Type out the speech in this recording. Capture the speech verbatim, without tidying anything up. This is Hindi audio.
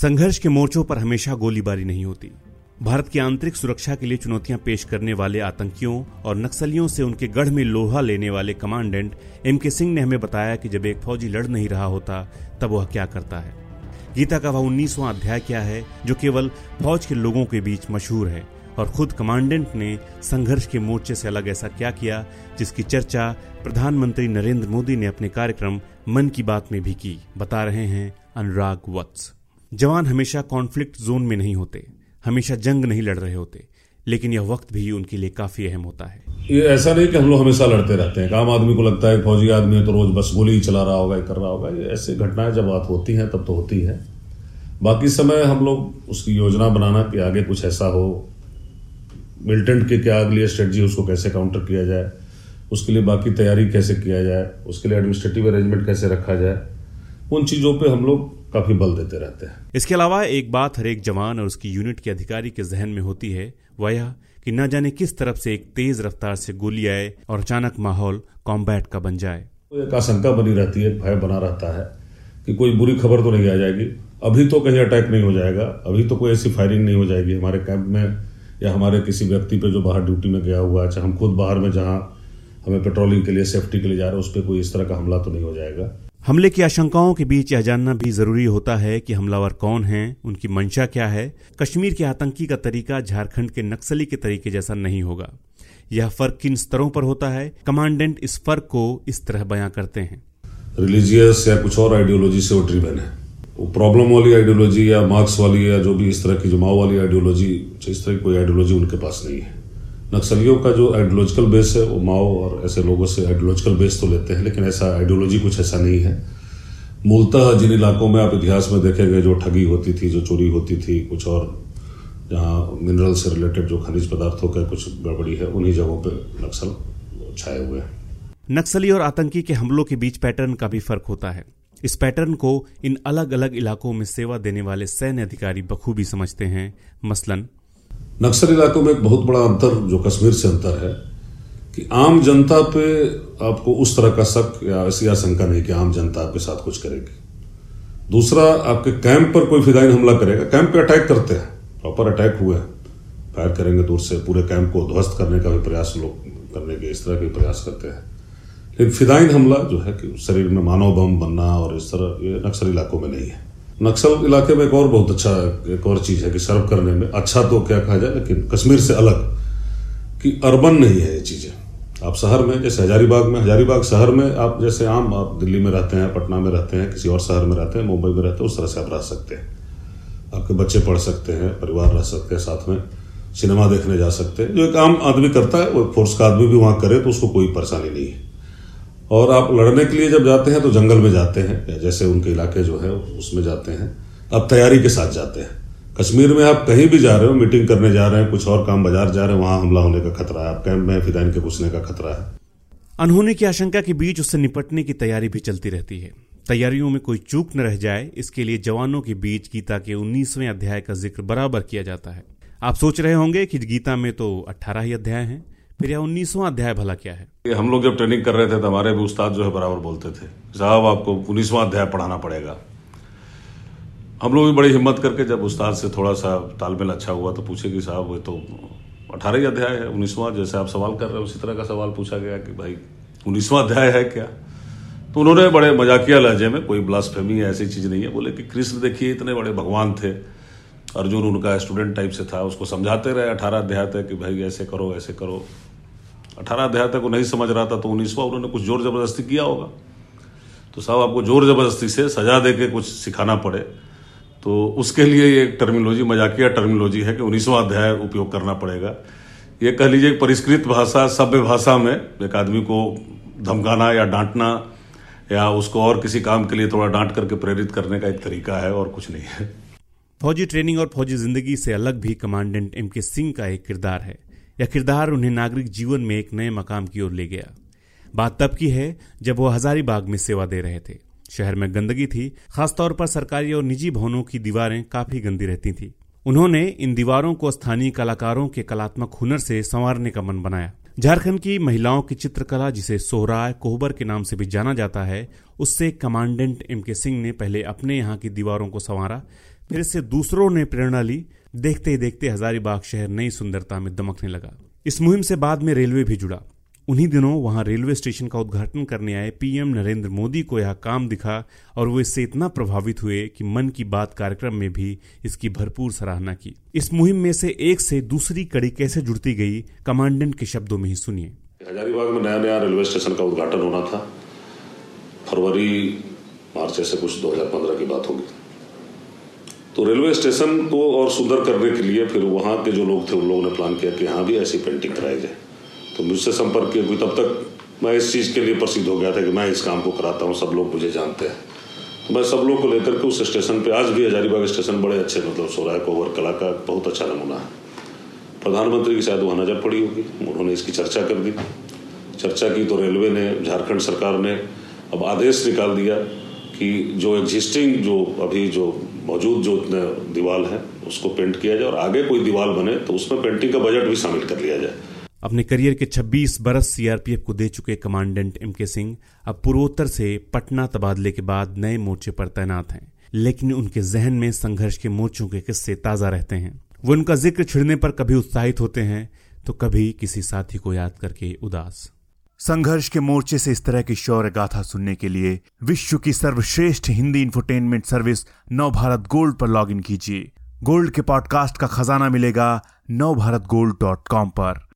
संघर्ष के मोर्चों पर हमेशा गोलीबारी नहीं होती। भारत की आंतरिक सुरक्षा के लिए चुनौतियां पेश करने वाले आतंकियों और नक्सलियों से उनके गढ़ में लोहा लेने वाले कमांडेंट एमके सिंह ने हमें बताया कि जब एक फौजी लड़ नहीं रहा होता तब वह क्या करता है। गीता का वह उन्नीसवां अध्याय क्या है जो केवल फौज के लोगों के बीच मशहूर है, और खुद कमांडेंट ने संघर्ष के मोर्चे से अलग ऐसा क्या किया जिसकी चर्चा प्रधानमंत्री नरेंद्र मोदी ने अपने कार्यक्रम मन की बात में भी की। बता रहे हैं अनुराग वत्स। जवान हमेशा कॉन्फ्लिक्ट जोन में नहीं होते, हमेशा जंग नहीं लड़ रहे होते, लेकिन यह वक्त भी उनके लिए काफी अहम होता है। ये ऐसा नहीं कि हम लोग हमेशा लड़ते रहते हैं। आम आदमी को लगता है फौजी आदमी है तो रोज बस गोली ही चला रहा होगा, कर रहा होगा। ये ऐसी घटनाएं जब बात होती हैं तब तो होती है। बाकी समय हम लोग उसकी योजना बनाना कि आगे कुछ ऐसा हो, मिलिटेंट के क्या अगली स्ट्रेटजी, उसको कैसे काउंटर किया जाए, उसके लिए बाकी तैयारी कैसे किया जाए, उसके लिए एडमिनिस्ट्रेटिव अरेंजमेंट कैसे रखा जाए, उन चीज़ों पे हम लोग काफी बल देते रहते हैं। इसके अलावा एक बात हर एक जवान और उसकी यूनिट के अधिकारी के जहन में होती है, वह यह कि न जाने किस तरफ से एक तेज रफ्तार से गोली आए और अचानक माहौल कॉम्बैट का बन जाए। एक आशंका बनी रहती है, भय बना रहता है कि कोई बुरी खबर तो नहीं आ जाएगी, अभी तो कहीं अटैक नहीं हो जाएगा, अभी तो कोई ऐसी फायरिंग नहीं हो जाएगी हमारे कैंप में या हमारे किसी व्यक्ति पे जो बाहर ड्यूटी में गया हुआ है, चाहे हम खुद बाहर में जहाँ हमें पेट्रोलिंग के लिए सेफ्टी के लिए जा रहे हैं, उस पर कोई इस तरह का हमला तो नहीं हो जाएगा। हमले की आशंकाओं के बीच यह जानना भी जरूरी होता है कि हमलावर कौन हैं, उनकी मंशा क्या है। कश्मीर के आतंकी का तरीका झारखंड के नक्सली के तरीके जैसा नहीं होगा। यह फर्क किन स्तरों पर होता है, कमांडेंट इस फर्क को इस तरह बयां करते हैं। रिलीजियस या कुछ और आइडियोलॉजी से वो ड्रिवन है, वो प्रॉब्लम वाली आइडियोलॉजी या मार्क्स वाली या जो भी इस तरह की जो माओ वाली आइडियोलॉजी, इस तरह की कोई आइडियोलॉजी उनके पास नहीं है। नक्सलियों का जो आइडियोलॉजिकल बेस है वो माओ और ऐसे लोगों से आइडियोलॉजिकल बेस तो लेते हैं, लेकिन ऐसा आइडियोलॉजी कुछ ऐसा नहीं है। मूलतः जिन इलाकों में आप इतिहास में देखेंगे जो ठगी होती थी, जो चोरी होती थी, कुछ और जहाँ मिनरल से रिलेटेड जो खनिज पदार्थों का कुछ गड़बड़ी है, उन्हीं जगहों पर नक्सल छाए हुए हैं। नक्सली और आतंकी के हमलों के बीच पैटर्न का भी फर्क होता है। इस पैटर्न को इन अलग अलग इलाकों में सेवा देने वाले सैन्य अधिकारी बखूबी समझते हैं। मसलन नक्सल इलाकों में एक बहुत बड़ा अंतर जो कश्मीर से अंतर है कि आम जनता पे आपको उस तरह का शक या ऐसी आशंका नहीं कि आम जनता आपके साथ कुछ करेगी। दूसरा, आपके कैंप पर कोई फिदायीन हमला करेगा, कैंप पे अटैक करते हैं, प्रॉपर अटैक हुए हैं, फायर करेंगे दूर से, पूरे कैंप को ध्वस्त करने का भी प्रयास लोग करने के इस तरह के प्रयास करते हैं। लेकिन फिदायीन हमला जो है कि शरीर में मानव बम बनना और इस तरह, ये नक्सल इलाकों में नहीं है। नक्सल इलाके में एक और बहुत अच्छा एक और चीज़ है कि सर्व करने में अच्छा तो क्या कहा जाए, लेकिन कश्मीर से अलग कि अर्बन नहीं है ये चीज़ें। आप शहर में जैसे हजारीबाग में, हजारीबाग शहर में आप जैसे आम आप दिल्ली में रहते हैं, पटना में रहते हैं, किसी और शहर में रहते हैं, मुंबई में रहते हैं, उस तरह से आप रह सकते हैं। आपके बच्चे पढ़ सकते हैं, परिवार रह सकते हैं, साथ में सिनेमा देखने जा सकते हैं, जो एक आम आदमी करता है वो फोर्स का आदमी भी वहाँ करे तो उसको कोई परेशानी नहीं है। और आप लड़ने के लिए जब जाते हैं तो जंगल में जाते हैं, जैसे उनके इलाके जो है उसमें जाते हैं, आप तैयारी के साथ जाते हैं। कश्मीर में आप कहीं भी जा रहे हो, मीटिंग करने जा रहे हैं, कुछ और काम, बाजार जा रहे हैं, वहाँ हमला होने का खतरा है, आप कैंप में फिदायन के घुसने का खतरा है। अनहोनी की आशंका के बीच उससे निपटने की तैयारी भी चलती रहती है। तैयारियों में कोई चूक न रह जाए, इसके लिए जवानों के बीच गीता के उन्नीसवें अध्याय का जिक्र बराबर किया जाता है। आप सोच रहे होंगे कि गीता में तो अट्ठारह ही अध्याय हैं, फिर यह उन्नीसवां अध्याय भला क्या है। हम लोग जब ट्रेनिंग कर रहे थे तो हमारे भी उस्ताद जो है बराबर बोलते थे, साहब आपको उन्नीसवां अध्याय पढ़ाना पड़ेगा। हम लोग भी बड़ी हिम्मत करके जब उस्ताद से थोड़ा सा तालमेल अच्छा हुआ तो पूछे कि साहब ये तो अठारह ही अध्याय है, उन्नीसवां जैसे आप सवाल कर रहे हो उसी तरह का सवाल पूछा गया कि भाई उन्नीसवां अध्याय है क्या। तो उन्होंने बड़े मजाकिया लहजे में, कोई ब्लास्फेमी ऐसी चीज़ नहीं है, बोले कि कृष्ण देखिए इतने बड़े भगवान थे, अर्जुन उनका स्टूडेंट टाइप से था, उसको समझाते रहे अठारह अध्याय तक कि भाई ऐसे करो ऐसे करो। अठारह अध्याय तक वो नहीं समझ रहा था तो उन्नीसवां उन्होंने कुछ जोर ज़बरदस्ती किया होगा। तो साहब आपको जोर ज़बरदस्ती से सजा दे के कुछ सिखाना पड़े, तो उसके लिए ये एक टर्मिनोलॉजी, मजाकिया टर्मिनोलॉजी है कि उन्नीसवां अध्याय उपयोग करना पड़ेगा। ये कह लीजिए परिष्कृत भाषा, सभ्य भाषा में एक आदमी को धमकाना या डांटना या उसको और किसी काम के लिए थोड़ा डांट करके प्रेरित करने का एक तरीका है, और कुछ नहीं है। फौजी ट्रेनिंग और फौजी जिंदगी से अलग भी कमांडेंट एमके सिंह का एक किरदार है। यह किरदार उन्हें नागरिक जीवन में एक नए मकाम की ओर ले गया। बात तब की है जब वो हजारीबाग में सेवा दे रहे थे। शहर में गंदगी थी, खासतौर पर सरकारी और निजी भवनों की दीवारें काफी गंदी रहती थी। उन्होंने इन दीवारों को स्थानीय कलाकारों के कलात्मक हुनर से संवारने का मन बनाया। झारखंड की महिलाओं की चित्रकला, जिसे सोहराय कोहबर के नाम से भी जाना जाता है, उससे कमांडेंट एमके सिंह ने पहले अपने यहाँ की दीवारों को संवारा, मेरे से दूसरों ने प्रेरणा ली। देखते ही देखते हजारीबाग शहर नई सुंदरता में दमकने लगा। इस मुहिम से बाद में रेलवे भी जुड़ा। उन्हीं दिनों वहां रेलवे स्टेशन का उद्घाटन करने आए पीएम नरेंद्र मोदी को यह काम दिखा और वो इससे इतना प्रभावित हुए कि मन की बात कार्यक्रम में भी इसकी भरपूर सराहना की। इस मुहिम में से एक से दूसरी कड़ी कैसे जुड़ती गई, कमांडेंट के शब्दों में ही सुनिए। हजारीबाग में नया नया रेलवे स्टेशन का उद्घाटन होना था। फरवरी मार्च ऐसे कुछ दो हज़ार पंद्रह की बात होगी। तो रेलवे स्टेशन को और सुंदर करने के लिए फिर वहाँ के जो लोग थे उन लोगों ने प्लान किया कि यहाँ भी ऐसी पेंटिंग कराई जाए। तो मुझसे संपर्क किया। तब तक मैं इस चीज़ के लिए प्रसिद्ध हो गया था कि मैं इस काम को कराता हूँ, सब लोग मुझे जानते हैं। तो मैं सब लोग को लेकर के उस स्टेशन पे, आज भी हजारीबाग स्टेशन बड़े अच्छे, मतलब सोहराय कोहबर कला का बहुत अच्छा नमूना है। प्रधानमंत्री की शायद वहाँ नजर पड़ी होगी, उन्होंने इसकी चर्चा कर दी। चर्चा की तो रेलवे ने, झारखंड सरकार ने अब आदेश निकाल दिया कि जो एग्जिस्टिंग, जो अभी जो मौजूद जो इतने दीवार है उसको पेंट किया जाए और आगे कोई दीवार बने तो उसमें पेंटिंग का बजट भी शामिल कर लिया जाए। अपने करियर के छब्बीस बरस सीआरपीएफ को दे चुके कमांडेंट एमके सिंह अब पूर्वोत्तर से पटना तबादले के बाद नए मोर्चे पर तैनात हैं, लेकिन उनके जहन में संघर्ष के मोर्चों के किस्से ताज़ा रहते हैं। वो उनका जिक्र छिड़ने पर कभी उत्साहित होते हैं तो कभी किसी साथी को याद करके उदास। संघर्ष के मोर्चे से इस तरह की शौर्य गाथा सुनने के लिए विश्व की सर्वश्रेष्ठ Hindi infotainment service Navbharat gold पर लॉग इन कीजिए। गोल्ड के पॉडकास्ट का खजाना मिलेगा नवभारत गोल्ड डॉट कॉम पर।